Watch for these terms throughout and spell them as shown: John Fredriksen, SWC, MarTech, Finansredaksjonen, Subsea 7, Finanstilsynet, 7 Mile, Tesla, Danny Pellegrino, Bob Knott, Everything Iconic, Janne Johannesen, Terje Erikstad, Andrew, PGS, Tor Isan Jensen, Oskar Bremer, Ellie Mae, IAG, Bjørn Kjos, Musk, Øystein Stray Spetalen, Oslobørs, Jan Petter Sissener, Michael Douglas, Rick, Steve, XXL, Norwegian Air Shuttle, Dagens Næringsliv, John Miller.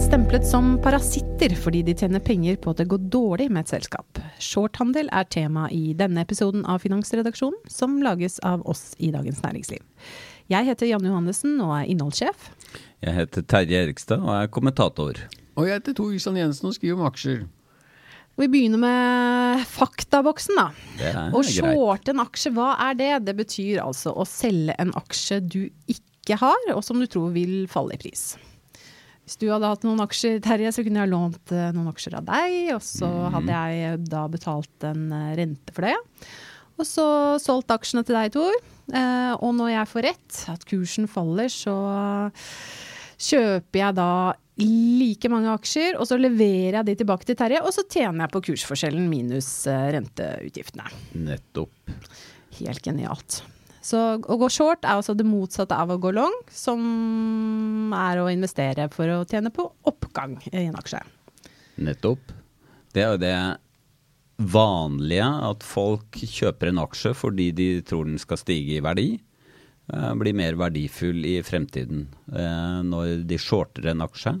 Stemplet som parasitter fordi de tjener penger på at det går dårlig med et selskap. Shorthandel tema I denne episoden av Finansredaksjonen, som lages av oss I Dagens Næringsliv. Jeg heter Janne Johannesen og innholdssjef. Jeg heter Terje Erikstad og kommentator. Og jeg heter Tor Isan Jensen og skriver om aksjer. Vi begynner med faktaboksen da. Og short en aksje, hva det? Det betyr altså å selge en aksje du ikke har, og som du tror vil falle I pris. Hvis du hadde hatt noen aksjer, Terje, så kunne jeg lånt noen aksjer av deg, og så hadde jeg da betalt en rente for det. Og så solgt aksjene til deg, Tor. Og når jeg får rett, at kursen faller, så kjøper jeg da like mange aksjer, og så leverer jeg de tilbake til Terje, og så tjener jeg på kursforskjellen minus renteutgiftene. Nettopp. Helt genialt. Så å gå short altså det motsatte av å gå long, som å investere for å tjene på oppgang I en aksje. Nettopp. Det jo det vanlige at folk kjøper en aksje fordi de tror den skal stige I verdi, blir mer verdifull I fremtiden. Når de shorter en aksje,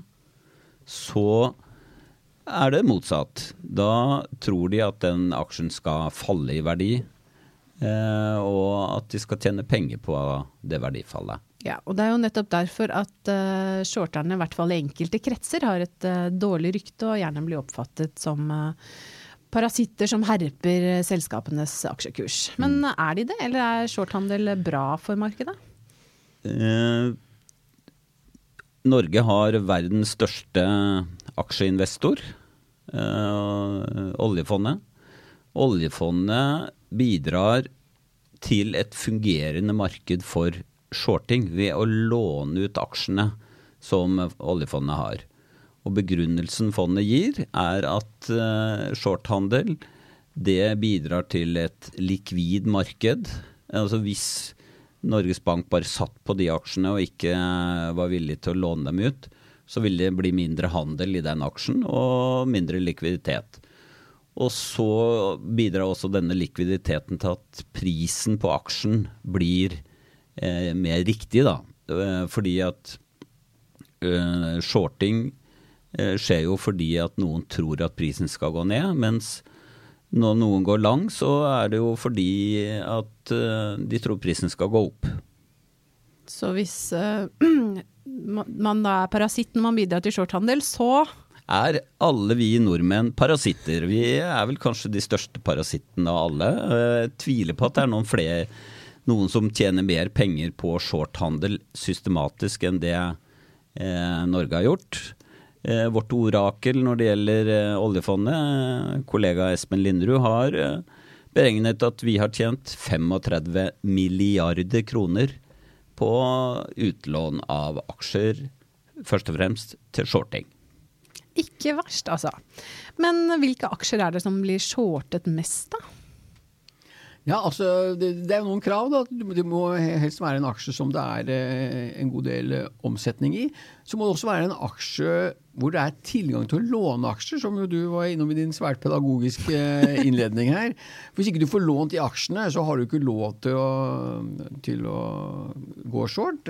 så det motsatt. Da tror de at den aksjen skal falle I verdi, og at de skal tjene penger på det verdifallet. Ja, og det jo nettopp derfor at shorterne I hvert fall I enkelte kretser har et dårlig rykte og gjerne blir oppfattet som parasitter som herper selskapenes aksjekurs. Men de det, eller shorthandel bra for markedet? Norge har verdens største aksjeinvestor, oljefondet. Oljefondet bidrar til et fungerende marked for shorting ved å låne ut aksjene som oljefondet har. Og begrunnelsen fondet gir at shorthandel det bidrar til et likvid marked. Altså hvis Norges Bank bare satt på de aksjene og ikke var villig til å låne dem ut, så vil det bli mindre handel I den aksjen og mindre likviditet. Og så bidrar også denne likviditeten til at prisen på aksjen blir mer riktig da. Fordi at shorting skjer jo fordi at noen tror at prisen skal gå ned, mens når noen går lang så det jo fordi at de tror prisen skal gå opp. Så hvis man da parasitten man bidrar til shorthandel, så... alle vi nordmenn parasitter. Vi vel kanskje de største parasittene av alle. Jeg tviler på at det noen flere, noen som tjener mer penger på shorthandel systematisk enn det Norge har gjort. Vårt orakel når det gjelder oljefondet, kollega Espen Linderud, har beregnet at vi har tjent 35 milliarder kroner på utlån av aksjer, først og fremst til shorting. Ikke verst, altså. Men hvilke aksjer det som blir shortet mest da? Ja, altså, det noen krav da. Det må helst være en aksje som det en god del omsetning I. Så må det også være en aksje hvor det tilgang til å låne aksjer, som jo du var innom I din svært pedagogiske innledning her. Hvis ikke du får lånt I aksjene, så har du ikke lov til å gå short,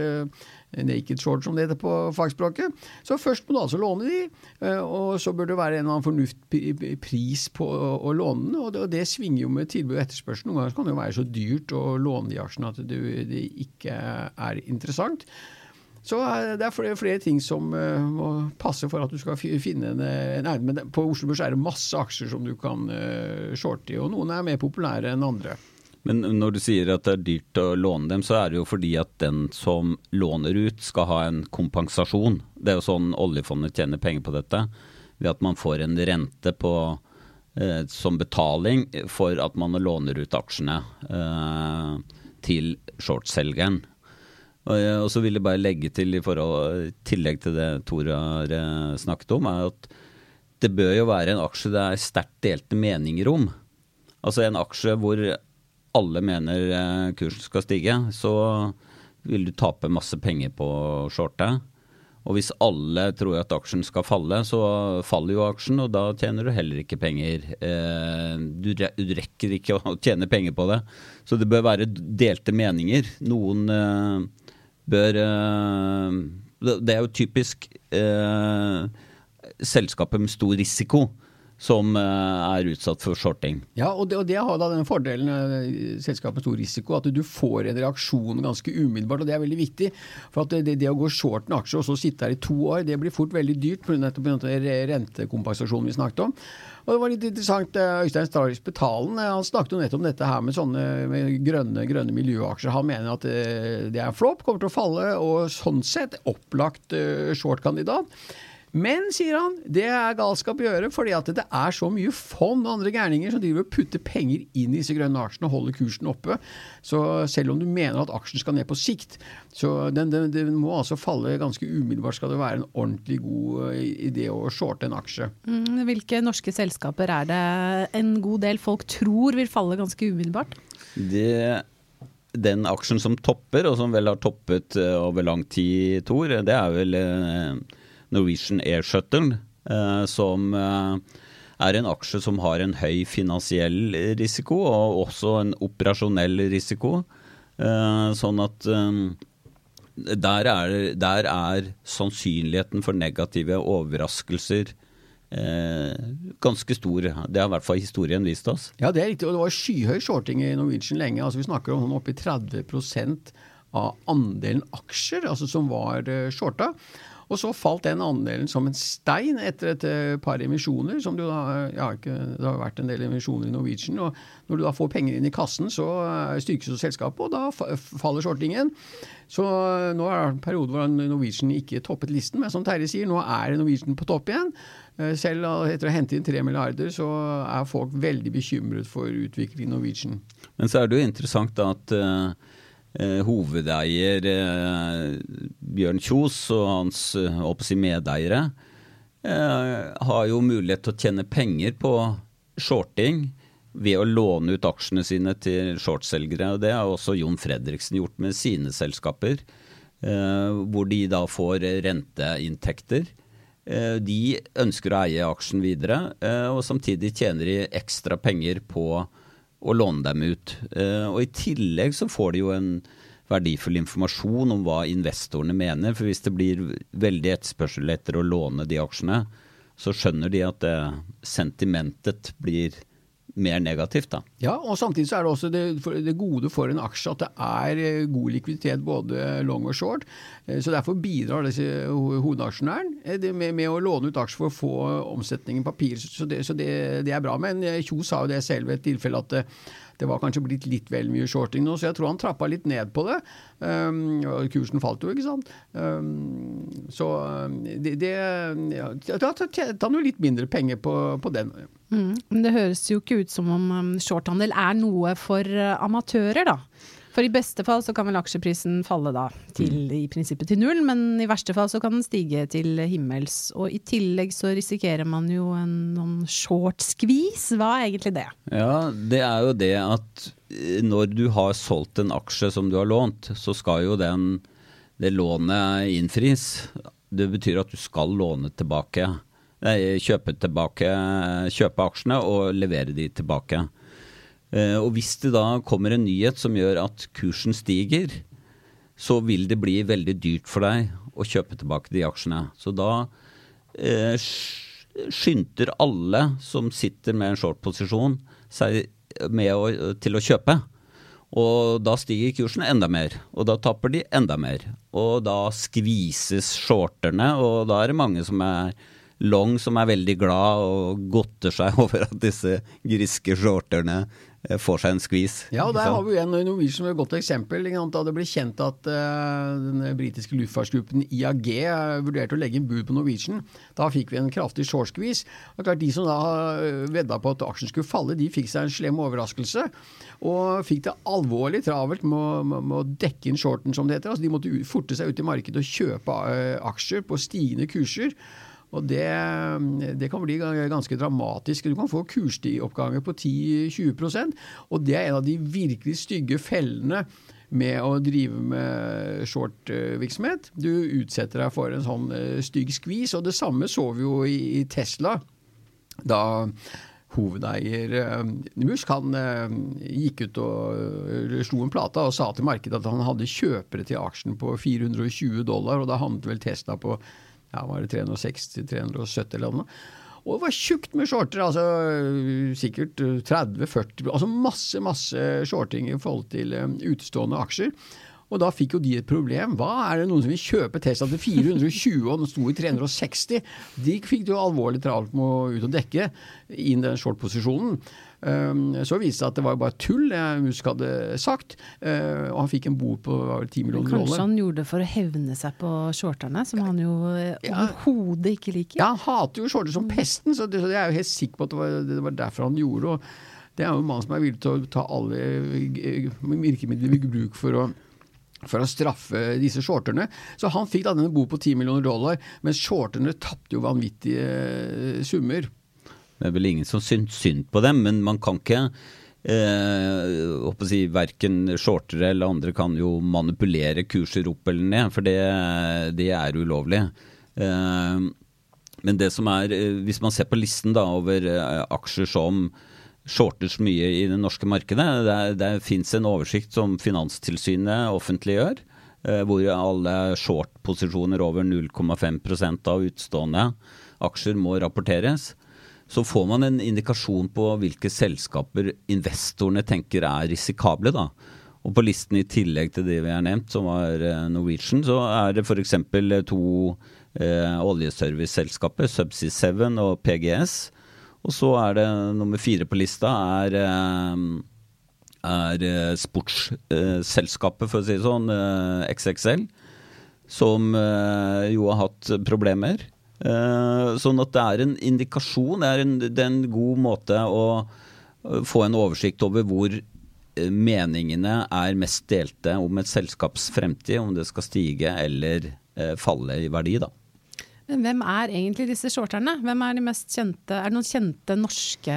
naked short som det heter på fagspråket. Så først må du altså låne de, og så bør det være en eller annen fornuftig pris på å låne den, og det svinger jo med tilbud og etterspørsel. Noen ganger kan det jo være så dyrt å låne de aksjene at det ikke interessant. Så det flere ting som må passe for at du skal finne men på Oslobørs det masse aksjer som du kan shorte I, og noen mer populære enn andre. Men når du sier at det dyrt å låne dem, så det jo fordi at den som låner ut skal ha en kompensasjon. Det jo sånn oljefondet tjener penger på dette, ved at man får en rente på som betaling för att man lånar ut aktierna till shortselgeren. Och så vill jag bara lägga till I förhåll tillägg till det Tor har snackat om är att det bör ju vara en aktie där starkt delte meninger om. Alltså en aktie där alla mener kursen ska stiga så vill du tape masse pengar på shortet. Och hvis alla tror att aktien ska falla så faller ju aktien och då tjänar du heller inte pengar. Du räcker inte att tjäna pengar på det. Så det bör vara delte meninger. Någon bör det är ju typiskt selskaper med stor risiko som är utsatt för shorting. Ja, och det har då den fördelen selskap med stor risiko att du får en reaktion ganska umiddelbart och det är väldigt viktigt för att det att gå short en aktie och så sitta här I 2 år, det blir fort väldigt dyrt på grund av den rentekompensation vi snakket om. Och det var lite intressant Øystein Stray Spetalen, han snakket om detta här med såna med gröna miljöaktier. Han menar att det är en flop kommer att falla och sån sett upplagt shortkandidat. Men, sier han, det galskap å gjøre, fordi at det så mye fond og andre gærninger som driver og putter penger inn I disse grønne aksjene og holder kursen oppe. Så selv om du mener at aksjen skal ned på sikt, så den må altså falle ganske umiddelbart, skal det være en ordentlig god idé å shorte en aksje. Hvilke norske selskaper det en god del folk tror vil falle ganske umiddelbart? Den aksjen som topper, og som vel har toppet over lang tid, Tor, det vel... Norwegian Air Shuttle som en aktie som har en høy finansiell risiko og også en operasjonell risiko sånn at der sannsynligheten for negative overraskelser ganske stor. Det har I hvert fall historien vist oss. Ja, det riktig, og det var skyhøy shorting I Norwegian lenge. Altså, vi snakker om oppe I 30% av andelen aksjer altså, som var shorta. Och så falt den andelen som en stein efter ett par emissioner som du da, ja, det har varit en del emissioner I Norwegian och när du då får pengar in I kassen så styrkes jo selskapet och då faller shortingen. Så nu är en period hvor Norwegian inte toppet listen men som Terje säger nu är Norwegian på topp igen. Selv etter å hente inn 3 milliarder så folk väldigt bekymret för utviklingen I Norwegian. Men så det jo interessant att hovedeier Bjørn Kjos og hans medeiere har jo mulighet til å tjene penger på shorting ved å låne ut aksjene sine til shortselgere, og det har også John Fredriksen gjort med sine selskaper, hvor de da får renteinntekter. De ønsker å eie aksjen videre, og samtidig tjener de ekstra penger på og låne dem ut. Og I tillegg så får de jo en verdifull informasjon om hva investorene mener, for hvis det blir veldig etterspørsel etter å låne de aksjene, så skjønner de at sentimentet blir mer negativt da. Ja, og samtidig så det også det gode for en aksje at det god likviditet både long og short, så derfor bidrar disse hovedaksjonæren med å låne ut aksjer for å få omsetningen papir, så det bra, men Kjos sa jo det selv ved et tilfelle at det var kanskje blitt litt vel mye shorting nå, så jeg tror han trappet litt ned på det. Kursen falt jo, ikke sant? Så det ja, da tar han jo litt mindre penger på den. Men det høres jo ikke ut som om shorthandel noe for amatører da. For I beste fall så kan vel aksjeprisen falle da til, I prinsippet til null, men I verste fall så kan den stige til himmels. Og I tillegg så risikerer man jo en short skvis. Hva egentlig det? Ja, det jo det at når du har solgt en aksje som du har lånt, så skal jo det lånet innfris. Det betyr at du skal låne tilbake, kjøpe aksjene og levere de tilbake. Og hvis det da kommer en nyhet som gjør at kursen stiger, så vil det bli veldig dyrt for deg å kjøpe tilbake de aksjene. Så da skynder alle som sitter med en short-posisjon seg med til å kjøpe. Og da stiger kursen enda mer, og da tapper de enda mer. Og da skvises shorterne, og da det mange som Long som veldig glad og godter seg over at disse griske shorterne får seg en skvis. Ja, og der har vi en Norwegian som et godt eksempel. Da det ble kjent at den britiske luftfartsgruppen IAG vurderte å legge en bud på Norwegian, da fikk vi en kraftig shortskvis. Og klart, de som da vedda på at aksjen skulle falle, de fikk seg en slem overraskelse, og fikk det alvorlig travelt med å dekke inn shorten, som det heter. Altså, de måtte forte seg ut I markedet og kjøpe aksjer på stigende kurser, Og det kan bli ganske dramatisk. Du kan få kursoppganger på 10-20%, og det en av de virkelig stygge fellene med å drive med shortvirksomhet. Du utsetter deg for en sånn stygg skvis, og det samme så vi jo i Tesla, da hovedeier Musk, han gikk ut og slo en plate og sa til markedet at han hadde kjøpere til aksjen på $420, og da handlet vel Tesla på Ja, var det 360-370 eller noe. Og det var tjukt med shorter, altså sikkert 30-40, altså masse shorting I forhold til utstående aksjer. Og da fikk jo de et problem. Hva det noen som vil kjøpe Tesla til 420 og den sto I 360? De fikk det jo alvorlig travelt med å ut og dekke inn den short-posisjonen. Så viste det at det var bare tull jeg Musk hadde sagt og han fikk en bot på $10 million Kanskje han gjorde det for å hevne seg på shorterne som han jo overhodet ikke liker Ja, han hater jo shorter som pesten så det jo helt sikker på at det var derfor han gjorde og det jo en mann som villig til å ta alle virkemidler vi bruk for å straffe disse shorterne. Så han fikk da denne bot på $10 million men shorterne tappte jo vanvittige summer Det vel ingen som syns synd på dem, men man kan ikke, hverken shortere eller andre kan jo manipulere kurser opp eller ned, for det ulovlig. Men det som hvis man ser på listen da, over aksjer som shortes mye I det norske markedet, der finnes en oversikt som Finanstilsynet offentliggjør, hvor alle short-posisjoner over 0,5% av utstående aksjer må rapporteres, så får man en indikasjon på hvilke selskaper investorene tenker risikable da. Og på listen I tillegg til det vi har nevnt, som var Norwegian, så det for eksempel to oljeserviceselskaper, Subsea 7 og PGS, og så det nummer 4 på lista, sportsselskapet, for å si det sånn, XXL, som jo har hatt problemer, sånn at det en indikasjon det en god måte å få en oversikt over hvor meningene mest delte om et selskaps fremtid om det skal stige eller falle I verdi da Men hvem egentlig disse shorterne? Hvem de mest kjente? Det noen kjente norske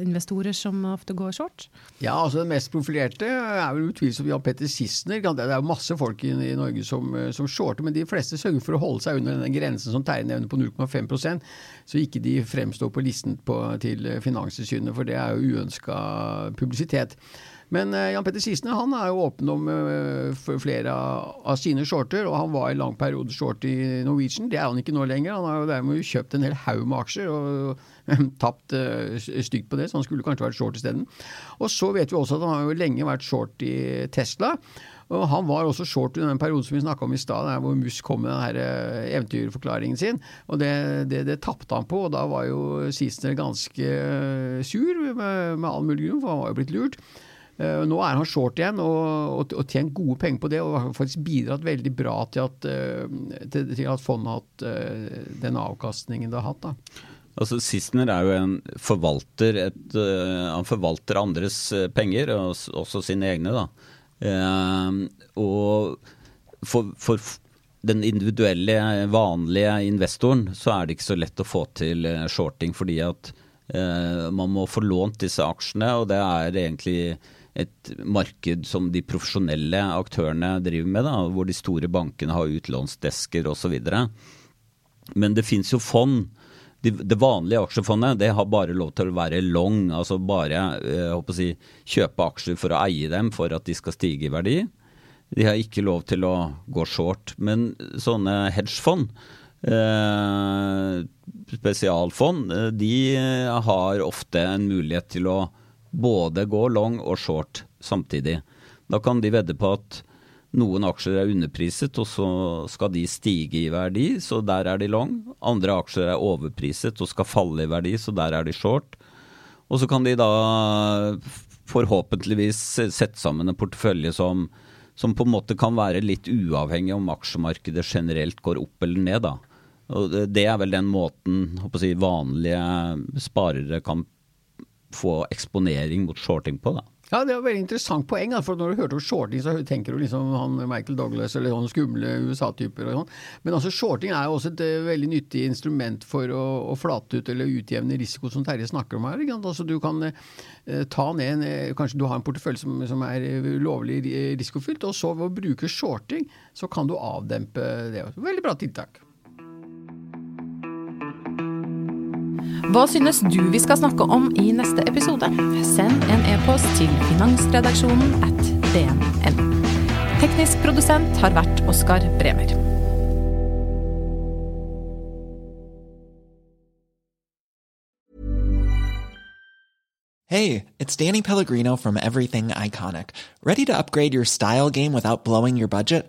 investorer som ofte går short? Ja, altså den mest profilerte vel utvilsomt Jan Petter Sissener. Det jo masse folk i Norge som shorter, men de fleste sørger for å holde seg under den grensen som Terje nevner på 0,5%, så ikke de fremstår på listen til Finanstilsynet, for det jo uønsket publisitet. Men Jan Petter Sissener, han jo åpen om flere av sine shorter, og han var I lang periode short I Norwegian. Det han ikke nå lenger. Han har jo dermed kjøpt en hel haug med aksjer og tapt stygt på det, så han skulle kanskje vært short I stedet. Og så vet vi også at han har jo lenge vært short I Tesla, og han var også short I den perioden som vi snakket om I sted, der hvor Musk kom med denne eventyrforklaringen sin, og det tappte han på, og da var jo Sissener ganske sur med all mulig grunn, for han var jo blitt lurt. Nå han short igjen og tjent gode penger på det og har faktisk bidratt veldig bra til at fondet har hatt den avkastningen det har hatt da. Altså Sissener jo en forvalter, han forvalter andres penger og også sine egne da. Og for den individuelle vanlige investoren så det ikke så lett å få til shorting fordi at man må få lånt disse aksjene og det egentlig et marked som de professionelle aktørene driver med da, hvor de store bankene har utlånsdesker og så videre. Men det finnes jo fond. Det vanlige aksjefondet, det har bare lov til å være long, altså bare kjøpe aksjer for å eie dem for at de skal stige I verdi. De har ikke lov til å gå short, men sånne hedgefond, spesialfond, de har ofte en mulighet til å både gå long og short samtidig. Da kan de vedde på at Noen aksjer underpriset, og så skal de stige i verdi, så der de long. Andre aksjer overpriset og skal falle i verdi, så der de short. Og så kan de da forhåpentligvis sette sammen en portefølje som på en måte kan være litt uavhengig om aksjemarkedet generelt går opp eller ned da. Og det vel den måten vanlige sparere kan få eksponering mot shorting på da. Ja, det var veldig interessant poeng, for når du hørte om shorting, så tenker du liksom han Michael Douglas eller han skumle USA-typer og sånn. Men altså, shorting jo også et veldig nyttig instrument for å flate ut eller utjevne risiko som Terje snakker om her. Ikke sant? Altså, du kan ta ned, kanskje du har en portefølje som lovlig risikofylt, og så ved å bruke shorting, så kan du avdempe det. Veldig bra tiltak. Hva synes du vi skal snakke om I neste episode? Send en e-post til finansredaksjonen@dnn. Teknisk produsent har vært Oskar Bremer. Hey, it's Danny Pellegrino from Everything Iconic. Ready to upgrade your style game without blowing your budget?